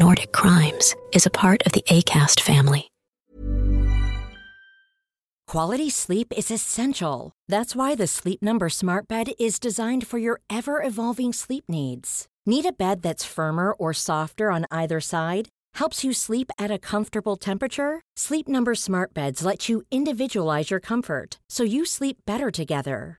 Nordic Crimes is a part of the Acast family. Quality sleep is essential. That's why the Sleep Number Smart Bed is designed for your ever-evolving sleep needs. Need a bed that's firmer or softer on either side? Helps you sleep at a comfortable temperature? Sleep Number Smart Beds let you individualize your comfort, so you sleep better together.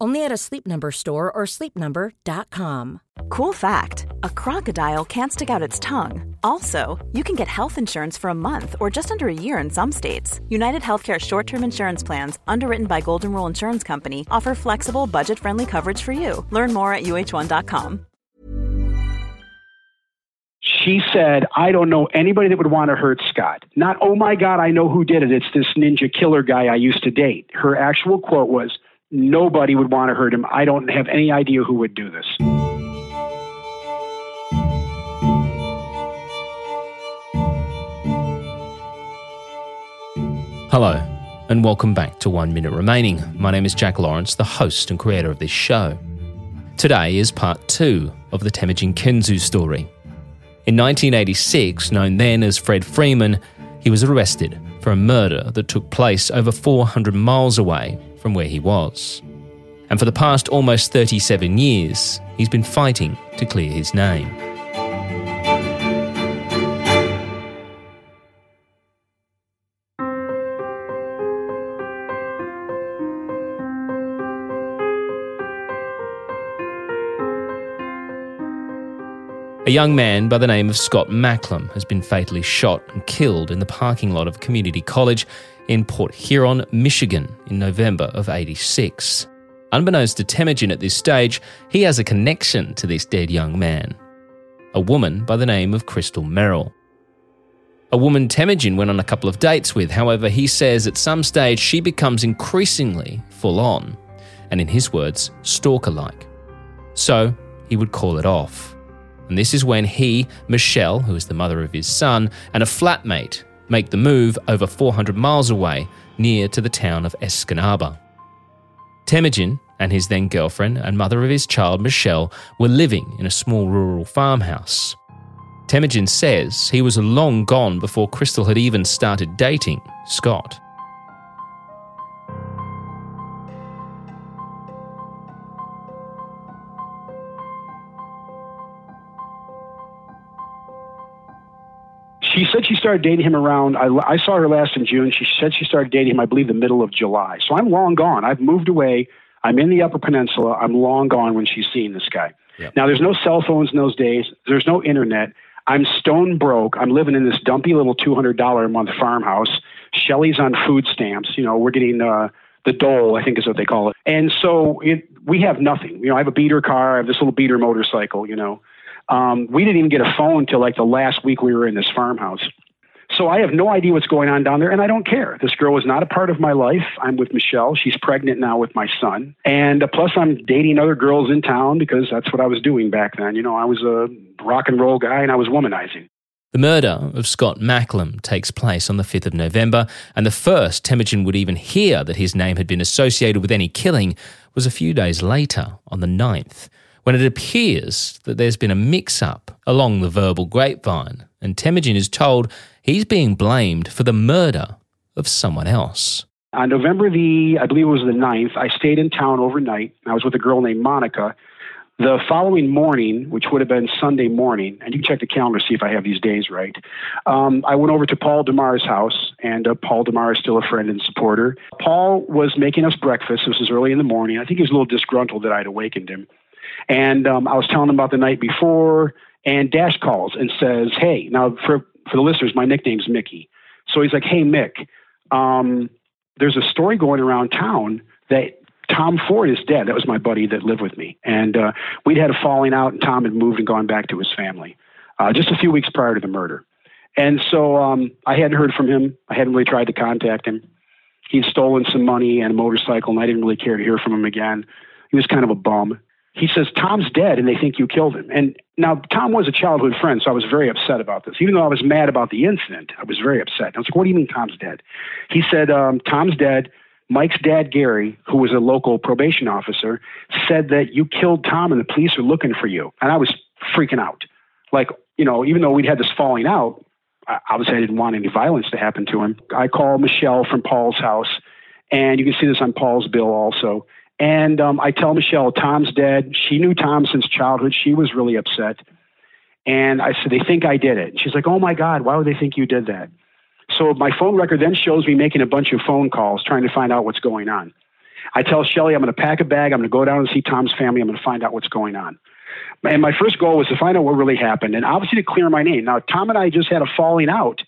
Only at a Sleep Number store or sleepnumber.com. Cool fact, a crocodile can't stick out its tongue. Also, you can get health insurance for a month or just under a year in some states. United Healthcare short-term insurance plans, underwritten by Golden Rule Insurance Company, offer flexible, budget-friendly coverage for you. Learn more at uh1.com. She said, I don't know anybody that would want to hurt Scott. Not, oh my God, I know who did it. It's this ninja killer guy I used to date. Her actual quote was, nobody would want to hurt him. I don't have any idea who would do this. Hello, and welcome back to 1 Minute Remaining. My name is Jack Lawrence, the host and creator of this show. Today is part two of the Temujin Kensu story. In 1986, known then as Fred Freeman, he was arrested for a murder that took place over 400 miles away from where he was. And for the past almost 37 years, he's been fighting to clear his name. A young man by the name of Scott Macklem has been fatally shot and killed in the parking lot of a community college in Port Huron, Michigan, in November of 86. Unbeknownst to Temujin at this stage, he has a connection to this dead young man, a woman by the name of Crystal Merrill. A woman Temujin went on a couple of dates with, however, he says at some stage she becomes increasingly full-on, and in his words, stalker-like. So he would call it off. And this is when he, Michelle, who is the mother of his son, and a flatmate make the move over 400 miles away, near to the town of Escanaba. Temujin and his then girlfriend and mother of his child, Michelle, were living in a small rural farmhouse. Temujin says he was long gone before Crystal had even started dating Scott. She said she started dating him around, I saw her last in June. She said she started dating him, I believe, the middle of July. So I'm long gone. I've moved away. I'm in the Upper Peninsula. I'm long gone when she's seeing this guy. Yep. Now, there's no cell phones in those days. There's no internet. I'm stone broke. I'm living in this dumpy little $200 a month farmhouse. Shelley's on food stamps. You know, we're getting the dole, I think is what they call it. And so we have nothing. You know, I have a beater car. I have this little beater motorcycle, you know. We didn't even get a phone till like the last week we were in this farmhouse. So I have no idea what's going on down there, and I don't care. This girl is not a part of my life. I'm with Michelle. She's pregnant now with my son. And plus I'm dating other girls in town because that's what I was doing back then. You know, I was a rock and roll guy and I was womanizing. The murder of Scott Macklem takes place on the 5th of November, and the first Temujin would even hear that his name had been associated with any killing was a few days later on the 9th. When it appears that there's been a mix-up along the verbal grapevine, and Temujin is told he's being blamed for the murder of someone else. On November the, I believe it was the 9th, I stayed in town overnight. I was with a girl named Monica. The following morning, which would have been Sunday morning, and you can check the calendar to see if I have these days right, I went over to Paul DeMar's house, and Paul DeMar is still a friend and supporter. Paul was making us breakfast. This was early in the morning. I think he was a little disgruntled that I'd awakened him. And I was telling him about the night before, And Dash calls and says, hey, now for the listeners, my nickname's Mickey. So he's like, hey, Mick, there's a story going around town that Tom Ford is dead. That was my buddy that lived with me. And we'd had a falling out, and Tom had moved and gone back to his family just a few weeks prior to the murder. And so I hadn't heard from him. I hadn't really tried to contact him. He'd stolen some money and a motorcycle, and I didn't really care to hear from him again. He was kind of a bum. He says, Tom's dead, and they think you killed him. And now, Tom was a childhood friend, so I was very upset about this. Even though I was mad about the incident, I was very upset. I was like, what do you mean Tom's dead? He said, Tom's dead. Mike's dad, Gary, who was a local probation officer, said that you killed Tom and the police are looking for you. And I was freaking out. Like, you know, even though we'd had this falling out, obviously I didn't want any violence to happen to him. I called Michelle from Paul's house, and you can see this on Paul's bill also. And I tell Michelle, Tom's dead. She knew Tom since childhood. She was really upset. And I said, they think I did it. And she's like, oh my God, why would they think you did that? So my phone record then shows me making a bunch of phone calls, trying to find out what's going on. I tell Shelly, I'm going to pack a bag. I'm going to go down and see Tom's family. I'm going to find out what's going on. And my first goal was to find out what really happened, and obviously to clear my name. Now, Tom and I just had a falling out.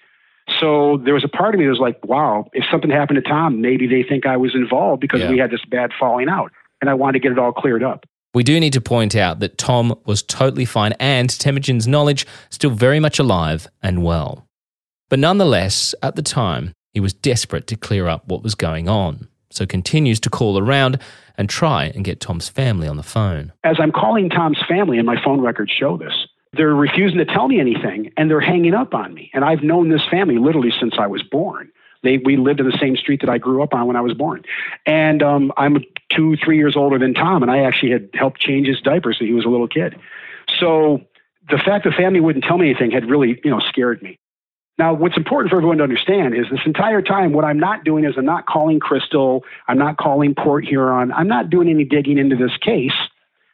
So there was a part of me that was like, wow, if something happened to Tom, maybe they think I was involved because we had this bad falling out. And I wanted to get it all cleared up. We do need to point out that Tom was totally fine and, Temujin's knowledge, still very much alive and well. But nonetheless, at the time, he was desperate to clear up what was going on. So continues to call around and try and get Tom's family on the phone. As I'm calling Tom's family, and my phone records show this, they're refusing to tell me anything, and they're hanging up on me. And I've known this family literally since I was born. We lived in the same street that I grew up on when I was born. And I'm 2-3 years older than Tom, and I actually had helped change his diapers when he was a little kid. So the fact the family wouldn't tell me anything had really, scared me. Now, what's important for everyone to understand is this entire time, what I'm not doing is I'm not calling Crystal. I'm not calling Port Huron. I'm not doing any digging into this case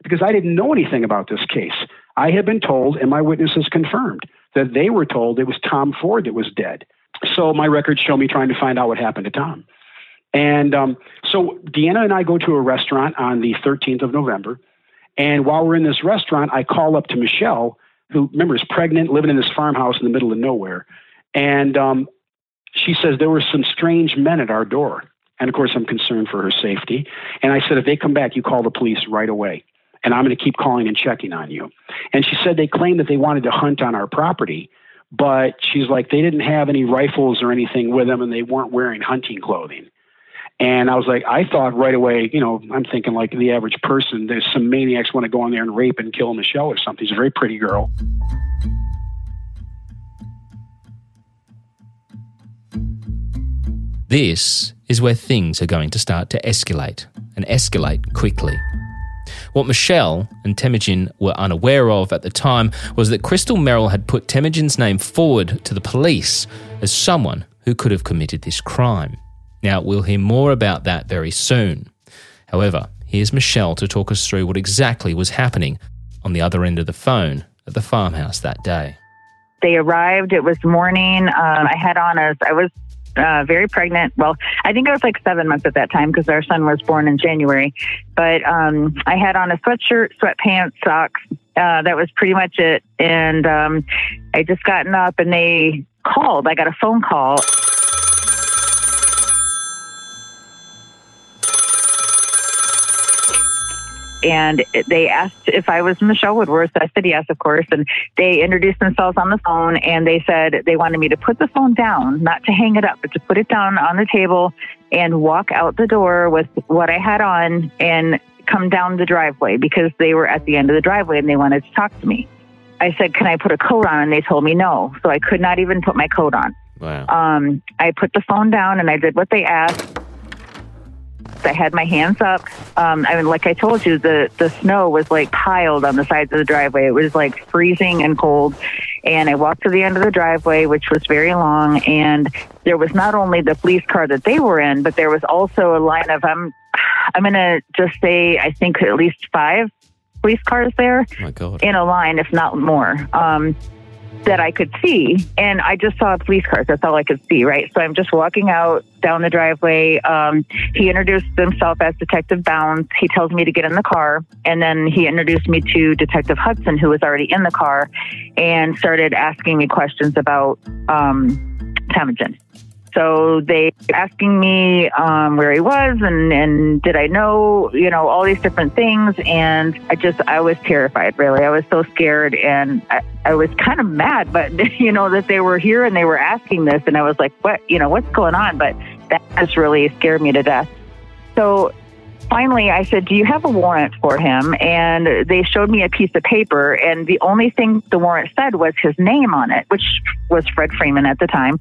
because I didn't know anything about this case. I had been told, and my witnesses confirmed, that they were told it was Tom Ford that was dead. So my records show me trying to find out what happened to Tom. And so Deanna and I go to a restaurant on the 13th of November. And while we're in this restaurant, I call up to Michelle, who, remember, is pregnant, living in this farmhouse in the middle of nowhere. And she says, there were some strange men at our door. And of course, I'm concerned for her safety. And I said, if they come back, you call the police right away. And I'm going to keep calling and checking on you. And she said they claimed that they wanted to hunt on our property, but she's like, they didn't have any rifles or anything with them, and they weren't wearing hunting clothing. And I was like, I thought right away, I'm thinking like the average person, there's some maniacs want to go in there and rape and kill Michelle or something. She's a very pretty girl. This is where things are going to start to escalate, and escalate quickly. What Michelle and Temujin were unaware of at the time was that Crystal Merrill had put Temujin's name forward to the police as someone who could have committed this crime. Now, we'll hear more about that very soon. However, here's Michelle to talk us through what exactly was happening on the other end of the phone at the farmhouse that day. They arrived. It was morning. I was very pregnant. Well, I think I was like 7 months at that time because our son was born in January. But I had on a sweatshirt, sweatpants, socks. That was pretty much it. And I just gotten up and they called. I got a phone call. And they asked if I was Michelle Woodworth. I said yes, of course. And they introduced themselves on the phone, and they said they wanted me to put the phone down, not to hang it up, but to put it down on the table and walk out the door with what I had on and come down the driveway because they were at the end of the driveway and they wanted to talk to me. I said, can I put a coat on? And they told me no. So I could not even put my coat on. Wow. I put the phone down and I did what they asked. I had my hands up. Like I told you, the snow was like piled on the sides of the driveway. It was like freezing and cold. And I walked to the end of the driveway, which was very long. And there was not only the police car that they were in, but there was also a line of, I'm going to just say, I think at least 5 police cars there. Oh my God. In a line, if not more. that I could see. And I just saw police cars. That's all I could see, right? So I'm just walking out down the driveway. He introduced himself as Detective Bounds. He tells me to get in the car. And then he introduced me to Detective Hudson, who was already in the car, and started asking me questions about Temujin. So they asking me where he was and did I know, you know, all these different things. And I was terrified, really. I was so scared, and I was kind of mad, but, you know, that they were here and they were asking this. And I was like, what, you know, what's going on? But that just really scared me to death. So finally, I said, do you have a warrant for him? And they showed me a piece of paper, and the only thing the warrant said was his name on it, which was Fred Freeman at the time.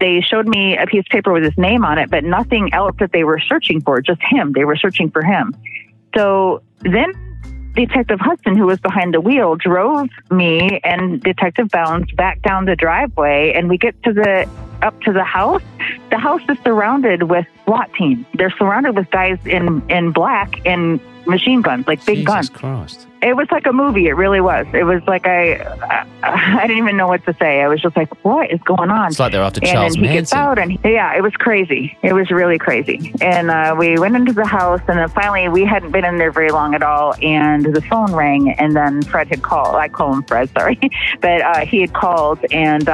They showed me a piece of paper with his name on it, but nothing else that they were searching for, just him. They were searching for him. So then Detective Hudson, who was behind the wheel, drove me and Detective Bounds back down the driveway, and we get to up to the house. The house is surrounded with SWAT teams. They're surrounded with guys in black and machine guns, like big guns. Jesus Christ. It was like a movie. It really was. It was like I didn't even know what to say. I was just like, what is going on? It's like they're after Charles Manson. And then he gets out, and yeah, it was crazy. It was really crazy. And we went into the house, and then finally, we hadn't been in there very long at all, and the phone rang, and then Fred had called. I call him Fred, sorry. But he had called, and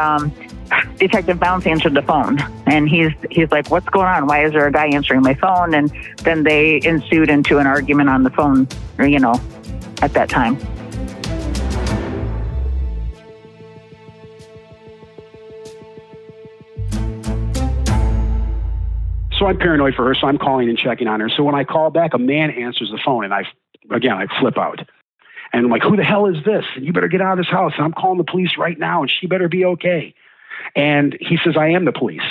Detective Bounds answered the phone, and he's like, what's going on? Why is there a guy answering my phone? And then they ensued into an argument on the phone, you know, at that time. So I'm paranoid for her, so I'm calling and checking on her. So when I call back, a man answers the phone, and I flip out. And I'm like, who the hell is this? And you better get out of this house. And I'm calling the police right now, and she better be okay. And he says, I am the police.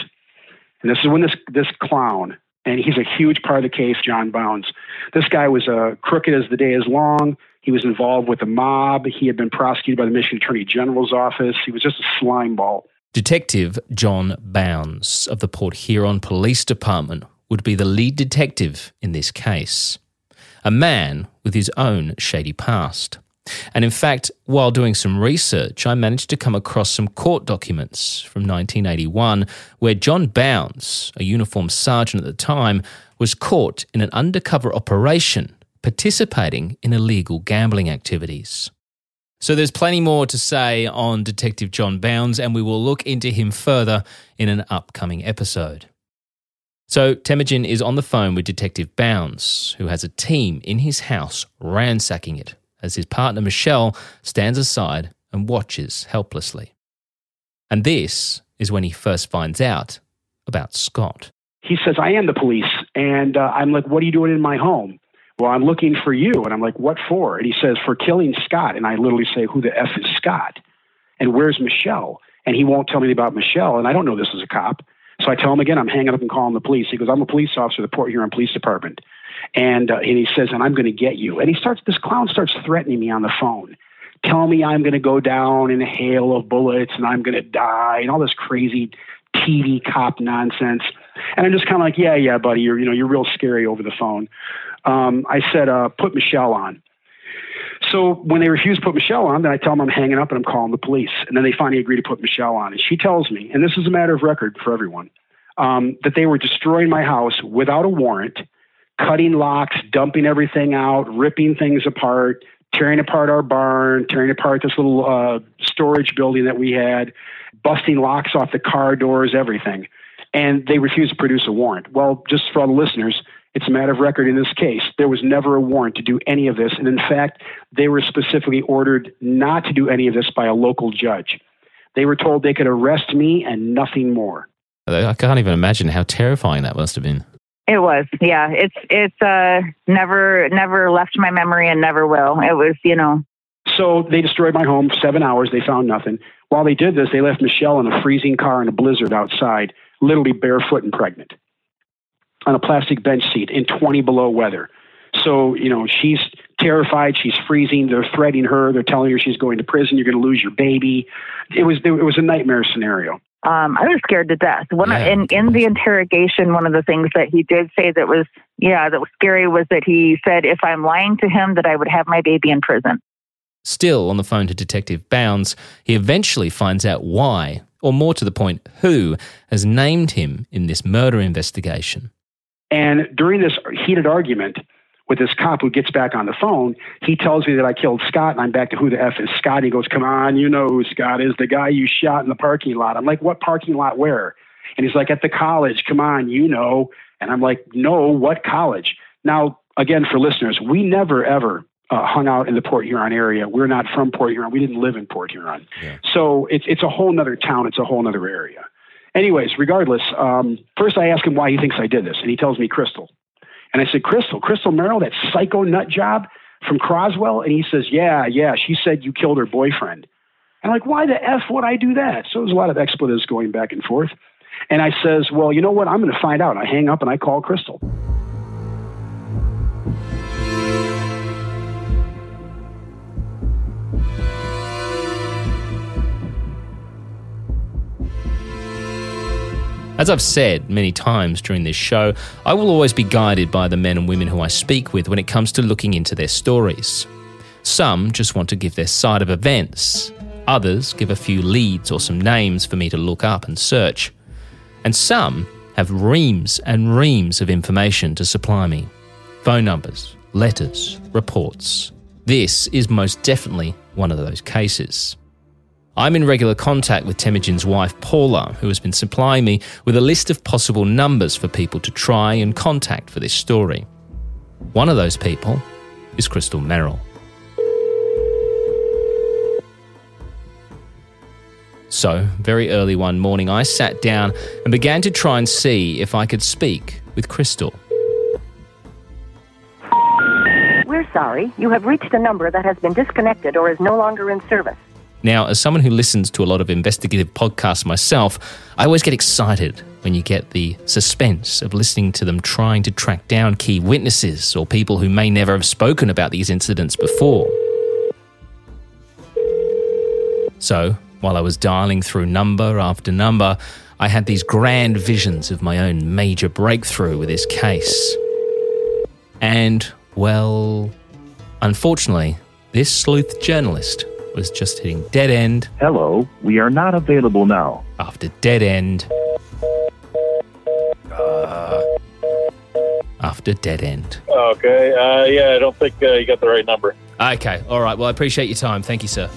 And this is when this clown, and he's a huge part of the case, John Bounds. This guy was crooked as the day is long. He was involved with the mob. He had been prosecuted by the Michigan Attorney General's office. He was just a slime ball. Detective John Bounds of the Port Huron Police Department would be the lead detective in this case, a man with his own shady past. And in fact, while doing some research, I managed to come across some court documents from 1981 where John Bounds, a uniformed sergeant at the time, was caught in an undercover operation participating in illegal gambling activities. So there's plenty more to say on Detective John Bounds, and we will look into him further in an upcoming episode. So Temujin is on the phone with Detective Bounds, who has a team in his house ransacking it, as his partner Michelle stands aside and watches helplessly. And this is when he first finds out about Scott. He says, I am the police. And I'm like, what are you doing in my home? Well, I'm looking for you. And I'm like, what for? And he says, for killing Scott. And I literally say, who the F is Scott? And where's Michelle? And he won't tell me about Michelle. And I don't know this is a cop. So I tell him again, I'm hanging up and calling the police. He goes, I'm a police officer of the Port Huron Police Department. And he says, and I'm going to get you. And this clown starts threatening me on the phone. Tell me I'm going to go down in a hail of bullets and I'm going to die and all this crazy TV cop nonsense. And I'm just kind of like, yeah, buddy, you're real scary over the phone. I said, put Michelle on. So when they refuse to put Michelle on, then I tell them I'm hanging up and I'm calling the police. And then they finally agree to put Michelle on. And she tells me, and this is a matter of record for everyone, that they were destroying my house without a warrant, cutting locks, dumping everything out, ripping things apart, tearing apart our barn, tearing apart this little storage building that we had, busting locks off the car doors, everything. And they refused to produce a warrant. Well, just for all the listeners, it's a matter of record in this case. There was never a warrant to do any of this. And in fact, they were specifically ordered not to do any of this by a local judge. They were told they could arrest me and nothing more. I can't even imagine how terrifying that must have been. It was, yeah. It's never left my memory and never will. It was, you know. So they destroyed my home for 7 hours. They found nothing. While they did this, they left Michelle in a freezing car in a blizzard outside, literally barefoot and pregnant, on a plastic bench seat in 20 below weather. So, you know, she's terrified. She's freezing. They're threatening her. They're telling her she's going to prison. You're going to lose your baby. It was a nightmare scenario. I was scared to death. In the interrogation, one of the things that he did say that was scary was that he said, if I'm lying to him, that I would have my baby in prison. Still on the phone to Detective Bounds, he eventually finds out why, or more to the point, who has named him in this murder investigation. And during this heated argument with this cop who gets back on the phone, he tells me that I killed Scott, and I'm back to who the F is Scott. He goes, come on, you know who Scott is, the guy you shot in the parking lot. I'm like, what parking lot, where? And he's like, at the college, come on, you know. And I'm like, no, what college? Now, again, for listeners, we never, ever hung out in the Port Huron area. We're not from Port Huron. We didn't live in Port Huron. Yeah. So it's a whole nother town. It's a whole nother area. Anyways, regardless, first I ask him why he thinks I did this, and he tells me Crystal. And I said, Crystal Merrill, that psycho nut job from Croswell? And he says, yeah, she said you killed her boyfriend. I'm like, why the F would I do that? So there's a lot of expletives going back and forth. And I says, well, you know what? I'm going to find out. I hang up and I call Crystal. As I've said many times during this show, I will always be guided by the men and women who I speak with when it comes to looking into their stories. Some just want to give their side of events. Others give a few leads or some names for me to look up and search. And some have reams and reams of information to supply me. Phone numbers, letters, reports. This is most definitely one of those cases. I'm in regular contact with Temujin's wife, Paula, who has been supplying me with a list of possible numbers for people to try and contact for this story. One of those people is Crystal Merrill. So, very early one morning, I sat down and began to try and see if I could speak with Crystal. We're sorry. You have reached a number that has been disconnected or is no longer in service. Now, as someone who listens to a lot of investigative podcasts myself, I always get excited when you get the suspense of listening to them trying to track down key witnesses or people who may never have spoken about these incidents before. So, while I was dialing through number after number, I had these grand visions of my own major breakthrough with this case. And, well, unfortunately, this sleuth journalist was just hitting dead end. Hello, we are not available now. After dead end. After dead end. Okay, yeah, I don't think you got the right number. Okay, all right, well, I appreciate your time. Thank you, sir.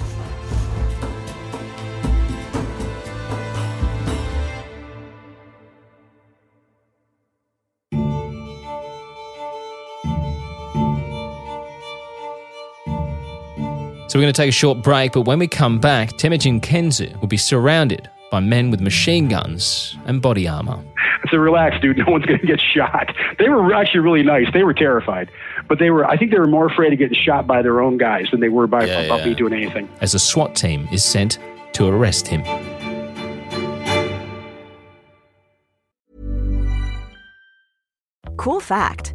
So we're going to take a short break, but when we come back, Temujin Kensu will be surrounded by men with machine guns and body armour. I said, relax, dude, no one's going to get shot. They were actually really nice. They were terrified. But I think they were more afraid of getting shot by their own guys than they were by me doing anything. As a SWAT team is sent to arrest him. Cool fact,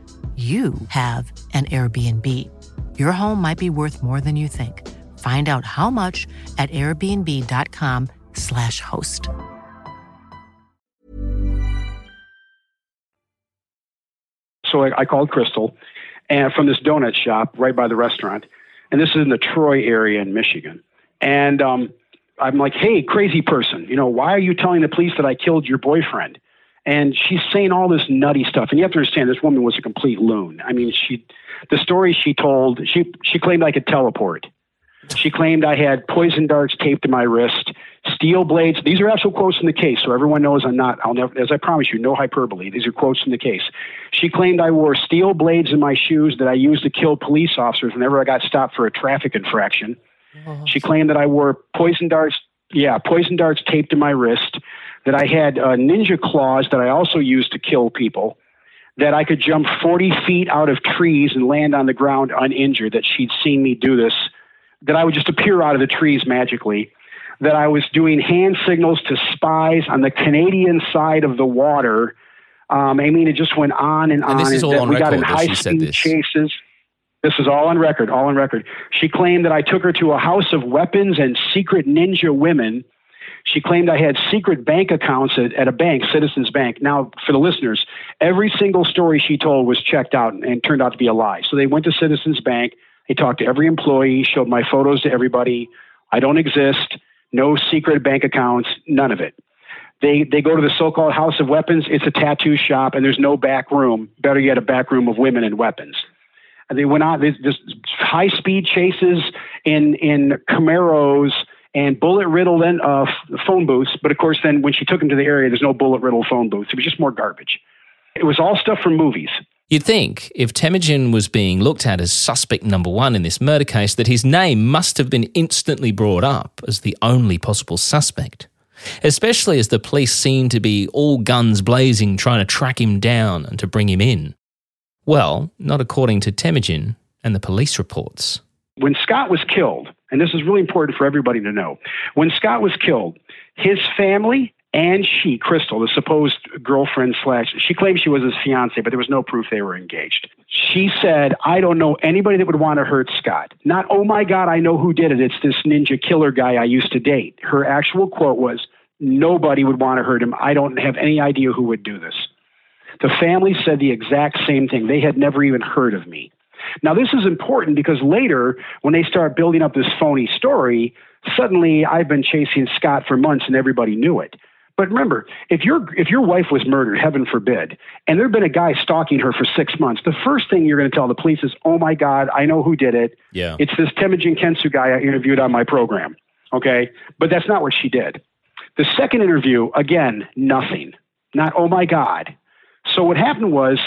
you have an Airbnb. Your home might be worth more than you think. Find out how much at airbnb.com/host. So I called Crystal and from this donut shop right by the restaurant. And this is in the Troy area in Michigan. And I'm like, hey, crazy person, why are you telling the police that I killed your boyfriend? And she's saying all this nutty stuff. And you have to understand, this woman was a complete loon. I mean, the story she told, she claimed I could teleport. She claimed I had poison darts taped to my wrist, steel blades. These are actual quotes in the case, so everyone knows as I promise you, no hyperbole. These are quotes from the case. She claimed I wore steel blades in my shoes that I used to kill police officers whenever I got stopped for a traffic infraction. Mm-hmm. She claimed that I wore poison darts taped to my wrist, that I had ninja claws that I also used to kill people, that I could jump 40 feet out of trees and land on the ground uninjured, that she'd seen me do this, that I would just appear out of the trees magically, that I was doing hand signals to spies on the Canadian side of the water. I mean, it just went on and on. And this is all on record. We got in high-speed chases. This is all on record, all on record. She claimed that I took her to a house of weapons and secret ninja women. She claimed I had secret bank accounts at a bank, Citizens Bank. Now, for the listeners, every single story she told was checked out and turned out to be a lie. So they went to Citizens Bank. They talked to every employee, showed my photos to everybody. I don't exist. No secret bank accounts, none of it. They go to the so-called House of Weapons. It's a tattoo shop, and there's no back room. Better yet, a back room of women and weapons. And they went out, just high-speed chases in Camaros, and bullet-riddled phone booths. But, of course, then when she took him to the area, there's no bullet-riddled phone booths. It was just more garbage. It was all stuff from movies. You'd think if Temujin was being looked at as suspect number one in this murder case that his name must have been instantly brought up as the only possible suspect, especially as the police seemed to be all guns blazing trying to track him down and to bring him in. Well, not according to Temujin and the police reports. When Scott was killed, and this is really important for everybody to know, when Scott was killed, his family and she, Crystal, the supposed girlfriend / she claimed she was his fiancée, but there was no proof they were engaged. She said, I don't know anybody that would want to hurt Scott. Not, oh my God, I know who did it. It's this ninja killer guy I used to date. Her actual quote was, nobody would want to hurt him. I don't have any idea who would do this. The family said the exact same thing. They had never even heard of me. Now, this is important because later, when they start building up this phony story, suddenly I've been chasing Scott for months and everybody knew it. But remember, if your wife was murdered, heaven forbid, and there'd been a guy stalking her for 6 months, the first thing you're going to tell the police is, oh my God, I know who did it. Yeah. It's this Temujin Kensu guy I interviewed on my program. Okay. But that's not what she did. The second interview, again, nothing. Not, oh my God. So what happened was,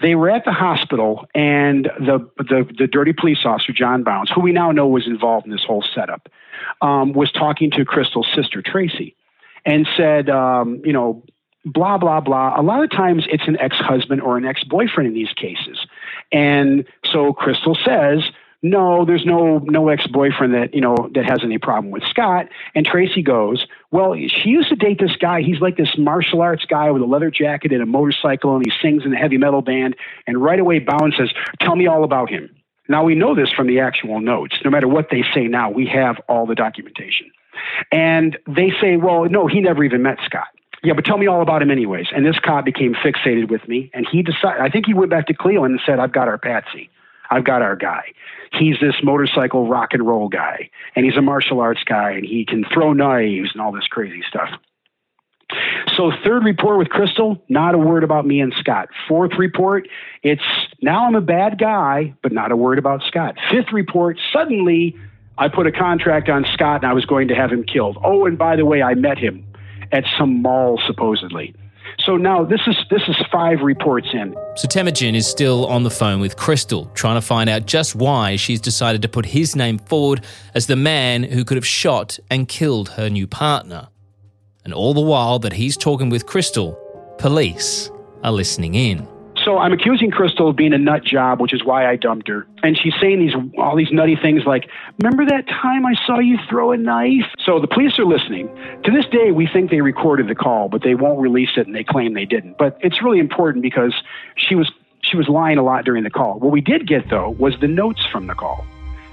they were at the hospital, and the dirty police officer, John Bounds, who we now know was involved in this whole setup, was talking to Crystal's sister, Tracy, and said, blah, blah, blah. A lot of times it's an ex-husband or an ex-boyfriend in these cases. And so Crystal says, no, there's no ex-boyfriend that has any problem with Scott. And Tracy goes, well, she used to date this guy. He's like this martial arts guy with a leather jacket and a motorcycle, and he sings in a heavy metal band. And right away, Bowen says, tell me all about him. Now, we know this from the actual notes. No matter what they say now, we have all the documentation. And they say, well, no, he never even met Scott. Yeah, but tell me all about him anyways. And this cop became fixated with me, and he decided, I think he went back to Cleveland and said, I've got our Patsy. I've got our guy. He's this motorcycle rock and roll guy, and he's a martial arts guy, and he can throw knives and all this crazy stuff. So third report with Crystal, not a word about me and Scott. Fourth report, it's now I'm a bad guy, but not a word about Scott. Fifth report, suddenly I put a contract on Scott, and I was going to have him killed. Oh, and by the way, I met him at some mall supposedly. So now this is 5 reports in. So Temujin is still on the phone with Crystal, trying to find out just why she's decided to put his name forward as the man who could have shot and killed her new partner. And all the while that he's talking with Crystal, police are listening in. So I'm accusing Crystal of being a nut job, which is why I dumped her. And she's saying all these nutty things like, remember that time I saw you throw a knife? So the police are listening. To this day, we think they recorded the call, but they won't release it, and they claim they didn't. But it's really important because she was lying a lot during the call. What we did get, though, was the notes from the call.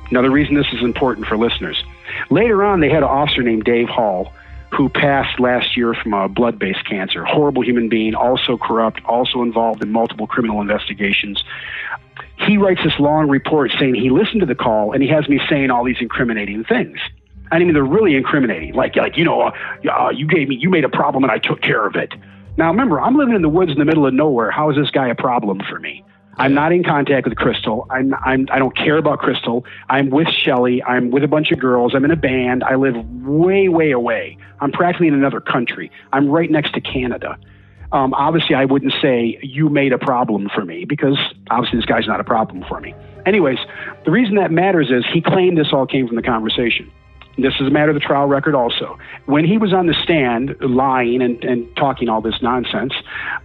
Another reason this is important for listeners. Later on, they had an officer named Dave Hall, who passed last year from a blood-based cancer. Horrible human being, also corrupt, also involved in multiple criminal investigations. He writes this long report saying he listened to the call, and he has me saying all these incriminating things. I mean, they're really incriminating. You made a problem and I took care of it. Now, remember, I'm living in the woods in the middle of nowhere. How is this guy a problem for me? I'm not in contact with Crystal. I don't care about Crystal. I'm with Shelly. I'm with a bunch of girls. I'm in a band. I live way, way away. I'm practically in another country. I'm right next to Canada. Obviously, I wouldn't say you made a problem for me because obviously this guy's not a problem for me. Anyways, the reason that matters is he claimed this all came from the conversation. This is a matter of the trial record also. When he was on the stand lying and talking all this nonsense,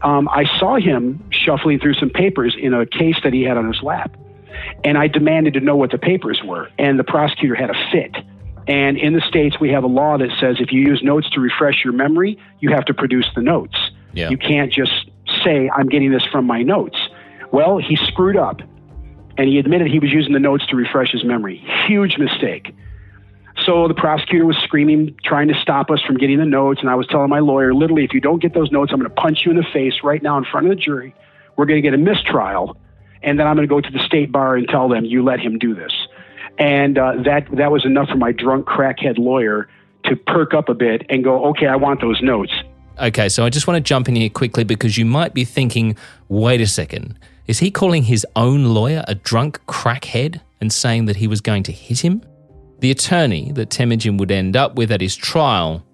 I saw him shuffling through some papers in a case that he had on his lap. And I demanded to know what the papers were. And the prosecutor had a fit. And in the States, we have a law that says if you use notes to refresh your memory, you have to produce the notes. Yeah. You can't just say, I'm getting this from my notes. Well, he screwed up. And he admitted he was using the notes to refresh his memory. Huge mistake. So the prosecutor was screaming, trying to stop us from getting the notes. And I was telling my lawyer, literally, if you don't get those notes, I'm going to punch you in the face right now in front of the jury. We're going to get a mistrial. And then I'm going to go to the state bar and tell them, you let him do this. And that was enough for my drunk crackhead lawyer to perk up a bit and go, okay, I want those notes. Okay, so I just want to jump in here quickly because you might be thinking, wait a second, is he calling his own lawyer a drunk crackhead and saying that he was going to hit him? The attorney that Temujin would end up with at his trial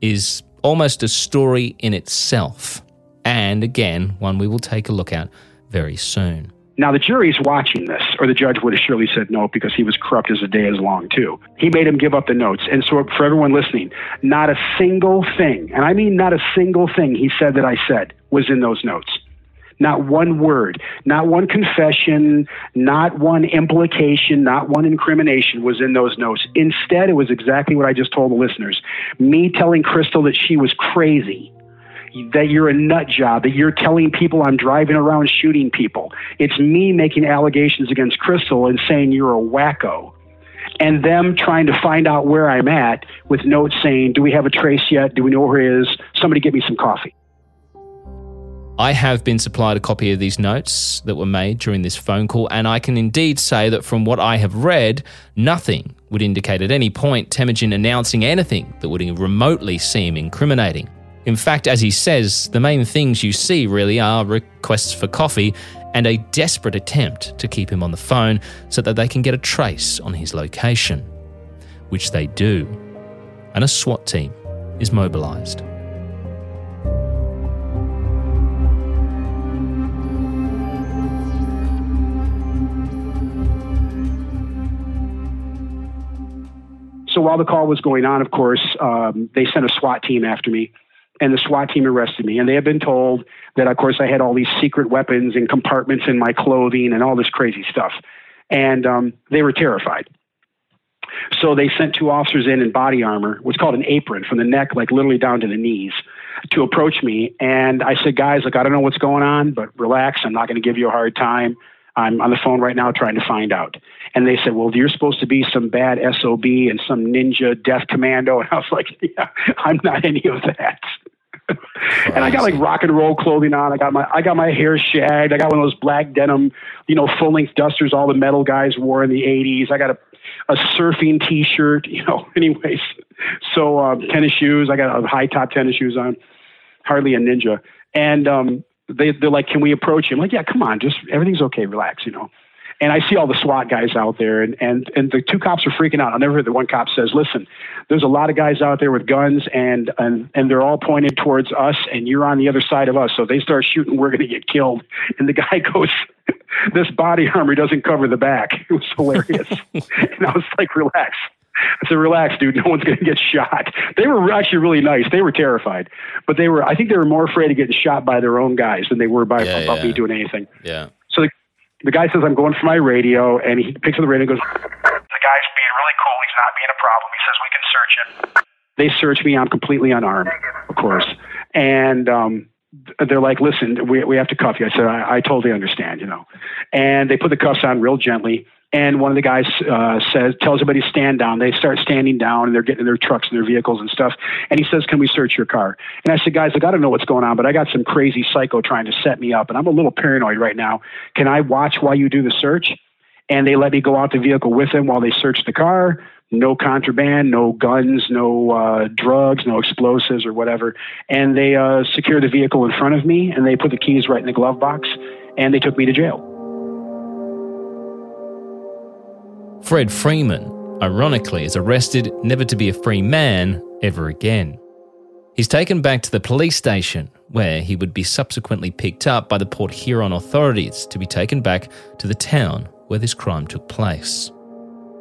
is almost a story in itself. And again, one we will take a look at very soon. Now the jury's watching this, or the judge would have surely said no because he was corrupt as the day is long too. He made him give up the notes. And so for everyone listening, not a single thing, and I mean not a single thing he said that I said was in those notes. Not one word, not one confession, not one implication, not one incrimination was in those notes. Instead, it was exactly what I just told the listeners. Me telling Crystal that she was crazy, that you're a nut job, that you're telling people I'm driving around shooting people. It's me making allegations against Crystal and saying you're a wacko. And them trying to find out where I'm at with notes saying, do we have a trace yet? Do we know where he is? Somebody get me some coffee. I have been supplied a copy of these notes that were made during this phone call, and I can indeed say that from what I have read, nothing would indicate at any point Temujin announcing anything that would remotely seem incriminating. In fact, as he says, the main things you see really are requests for coffee and a desperate attempt to keep him on the phone so that they can get a trace on his location, which they do, and a SWAT team is mobilised. So while the call was going on, of course, they sent a SWAT team after me, and the SWAT team arrested me. And they had been told that, of course, I had all these secret weapons and compartments in my clothing and all this crazy stuff. And they were terrified. So they sent 2 officers in body armor, what's called an apron from the neck, like literally down to the knees, to approach me. And I said, guys, look, I don't know what's going on, but relax. I'm not going to give you a hard time. I'm on the phone right now trying to find out. And they said, well, you're supposed to be some bad SOB and some ninja death commando. And I was like, yeah, I'm not any of that. And I got like rock and roll clothing on. I got my hair shagged. I got one of those black denim, full length dusters all the metal guys wore in the 80s. I got a surfing t-shirt, anyways. So tennis shoes. I got high top tennis shoes on. Hardly a ninja. And, they're like, can we approach him? Like, yeah, come on, just everything's okay, relax. And I see all the SWAT guys out there, and the two cops are freaking out. I'll never hear that one cop says, listen, there's a lot of guys out there with guns, and they're all pointed towards us, and you're on the other side of us. So if they start shooting, we're going to get killed. And the guy goes, this body armor doesn't cover the back. It was hilarious. And I was like, relax. I said, relax, dude. No one's going to get shot. They were actually really nice. They were terrified, but they were, I think they were more afraid of getting shot by their own guys than they were by me doing anything. Yeah. So the guy says, I'm going for my radio, and he picks up the radio and goes, the guy's being really cool. He's not being a problem. He says, we can search him. They search me. I'm completely unarmed, of course. And, they're like, listen, we have to cuff you. I said, I totally understand, you know. And they put the cuffs on real gently. And one of the guys tells everybody to stand down. They start standing down, and they're getting in their trucks and their vehicles and stuff. And he says, can we search your car? And I said, guys, I don't know what's going on, but I got some crazy psycho trying to set me up, and I'm a little paranoid right now. Can I watch while you do the search? And they let me go out the vehicle with them while they searched the car. No contraband, no guns, no drugs, no explosives or whatever. And they secured the vehicle in front of me, and they put the keys right in the glove box, and they took me to jail. Fred Freeman, ironically, is arrested, never to be a free man ever again. He's taken back to the police station, where he would be subsequently picked up by the Port Huron authorities to be taken back to the town where this crime took place.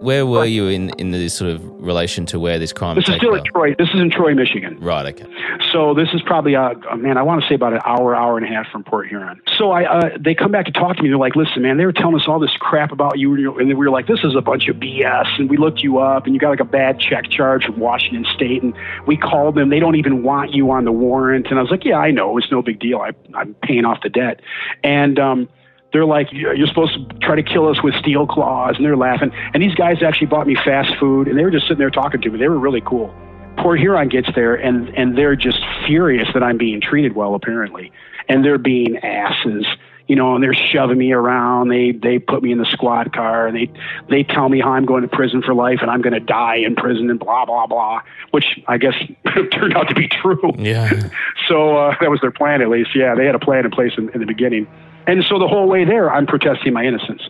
Where were you in this sort of relation to where this crime was taken? This is still in Troy. This is in Troy, Michigan. Right, okay. So this is probably, I want to say about an hour and a half from Port Huron. So they come back to talk to me. They're like, listen, man, they were telling us all this crap about you. And we were like, this is a bunch of BS. And we looked you up, and you got like a bad check charge from Washington State. And we called them. They don't even want you on the warrant. And I was like, yeah, I know. It's no big deal. I'm paying off the debt. And, they're like, you're supposed to try to kill us with steel claws, and they're laughing. And these guys actually bought me fast food, and they were just sitting there talking to me. They were really cool. Port Huron gets there, and they're just furious that I'm being treated well, apparently. And they're being asses, you know, and they're shoving me around. They put me in the squad car, and they tell me how I'm going to prison for life, and I'm going to die in prison, and blah, blah, blah, which I guess turned out to be true. Yeah. So that was their plan, at least. Yeah, they had a plan in place in the beginning. And so the whole way there, I'm protesting my innocence.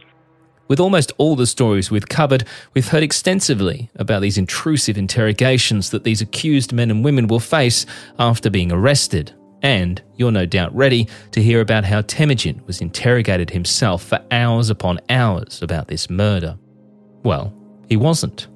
With almost all the stories we've covered, we've heard extensively about these intrusive interrogations that these accused men and women will face after being arrested. And you're no doubt ready to hear about how Temujin was interrogated himself for hours upon hours about this murder. Well, he wasn't.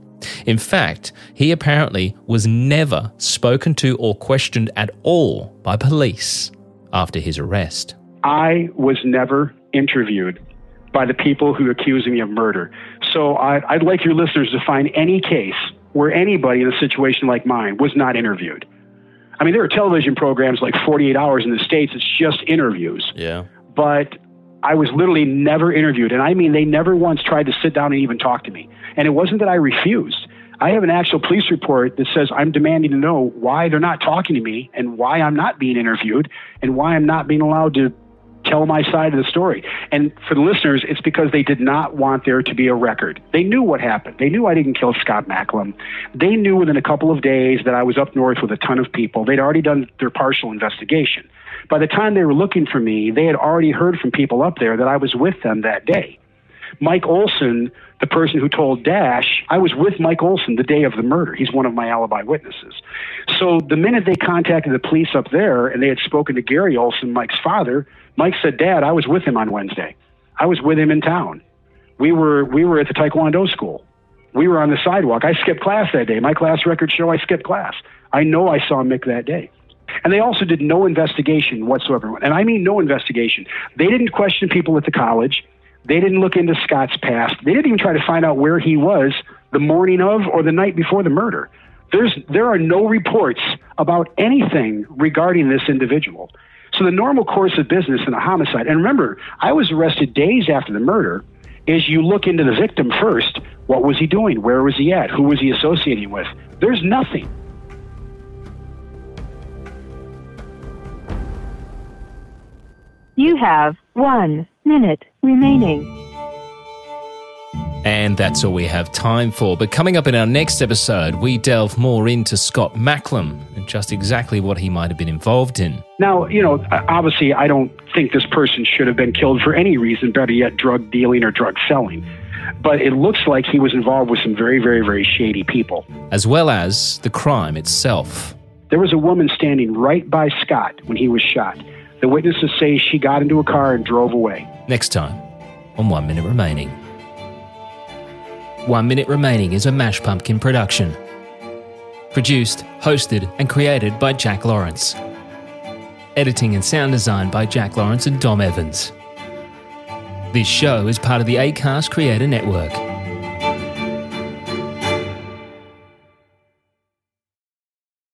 In fact, he apparently was never spoken to or questioned at all by police after his arrest. I was never interviewed by the people who accused me of murder. So I'd like your listeners to find any case where anybody in a situation like mine was not interviewed. I mean, there are television programs like 48 Hours in the States. It's just interviews. Yeah. But I was literally never interviewed. And I mean, they never once tried to sit down and even talk to me. And it wasn't that I refused. I have an actual police report that says I'm demanding to know why they're not talking to me and why I'm not being interviewed and why I'm not being allowed to tell my side of the story. And for the listeners, it's because they did not want there to be a record. They knew what happened. They knew I didn't kill Scott Macklem. They knew within a couple of days that I was up north with a ton of people. They'd already done their partial investigation. By the time they were looking for me, they had already heard from people up there that I was with them that day. Mike Olson, the person who told Dash, I was with Mike Olson the day of the murder. He's one of my alibi witnesses. So the minute they contacted the police up there and they had spoken to Gary Olson, Mike's father, Mike said, Dad, I was with him on Wednesday. I was with him in town. We were at the Taekwondo school. We were on the sidewalk. I skipped class that day. My class records show I skipped class. I know I saw Mick that day. And they also did no investigation whatsoever. And I mean no investigation. They didn't question people at the college. They didn't look into Scott's past. They didn't even try to find out where he was the morning of or the night before the murder. There are no reports about anything regarding this individual. So the normal course of business in a homicide, and remember, I was arrested days after the murder, is you look into the victim first. What was he doing? Where was he at? Who was he associating with? There's nothing. You have 1 minute remaining. And that's all we have time for. But coming up in our next episode, we delve more into Scott Macklem and just exactly what he might have been involved in. Now, you know, obviously I don't think this person should have been killed for any reason, better yet drug dealing or drug selling. But it looks like he was involved with some very, very, very shady people. As well as the crime itself. There was a woman standing right by Scott when he was shot. The witnesses say she got into a car and drove away. Next time on 1 Minute Remaining. 1 Minute Remaining is a Mash Pumpkin production. Produced, hosted and created by Jack Lawrence. Editing and sound design by Jack Lawrence and Dom Evans. This show is part of the Acast Creator Network.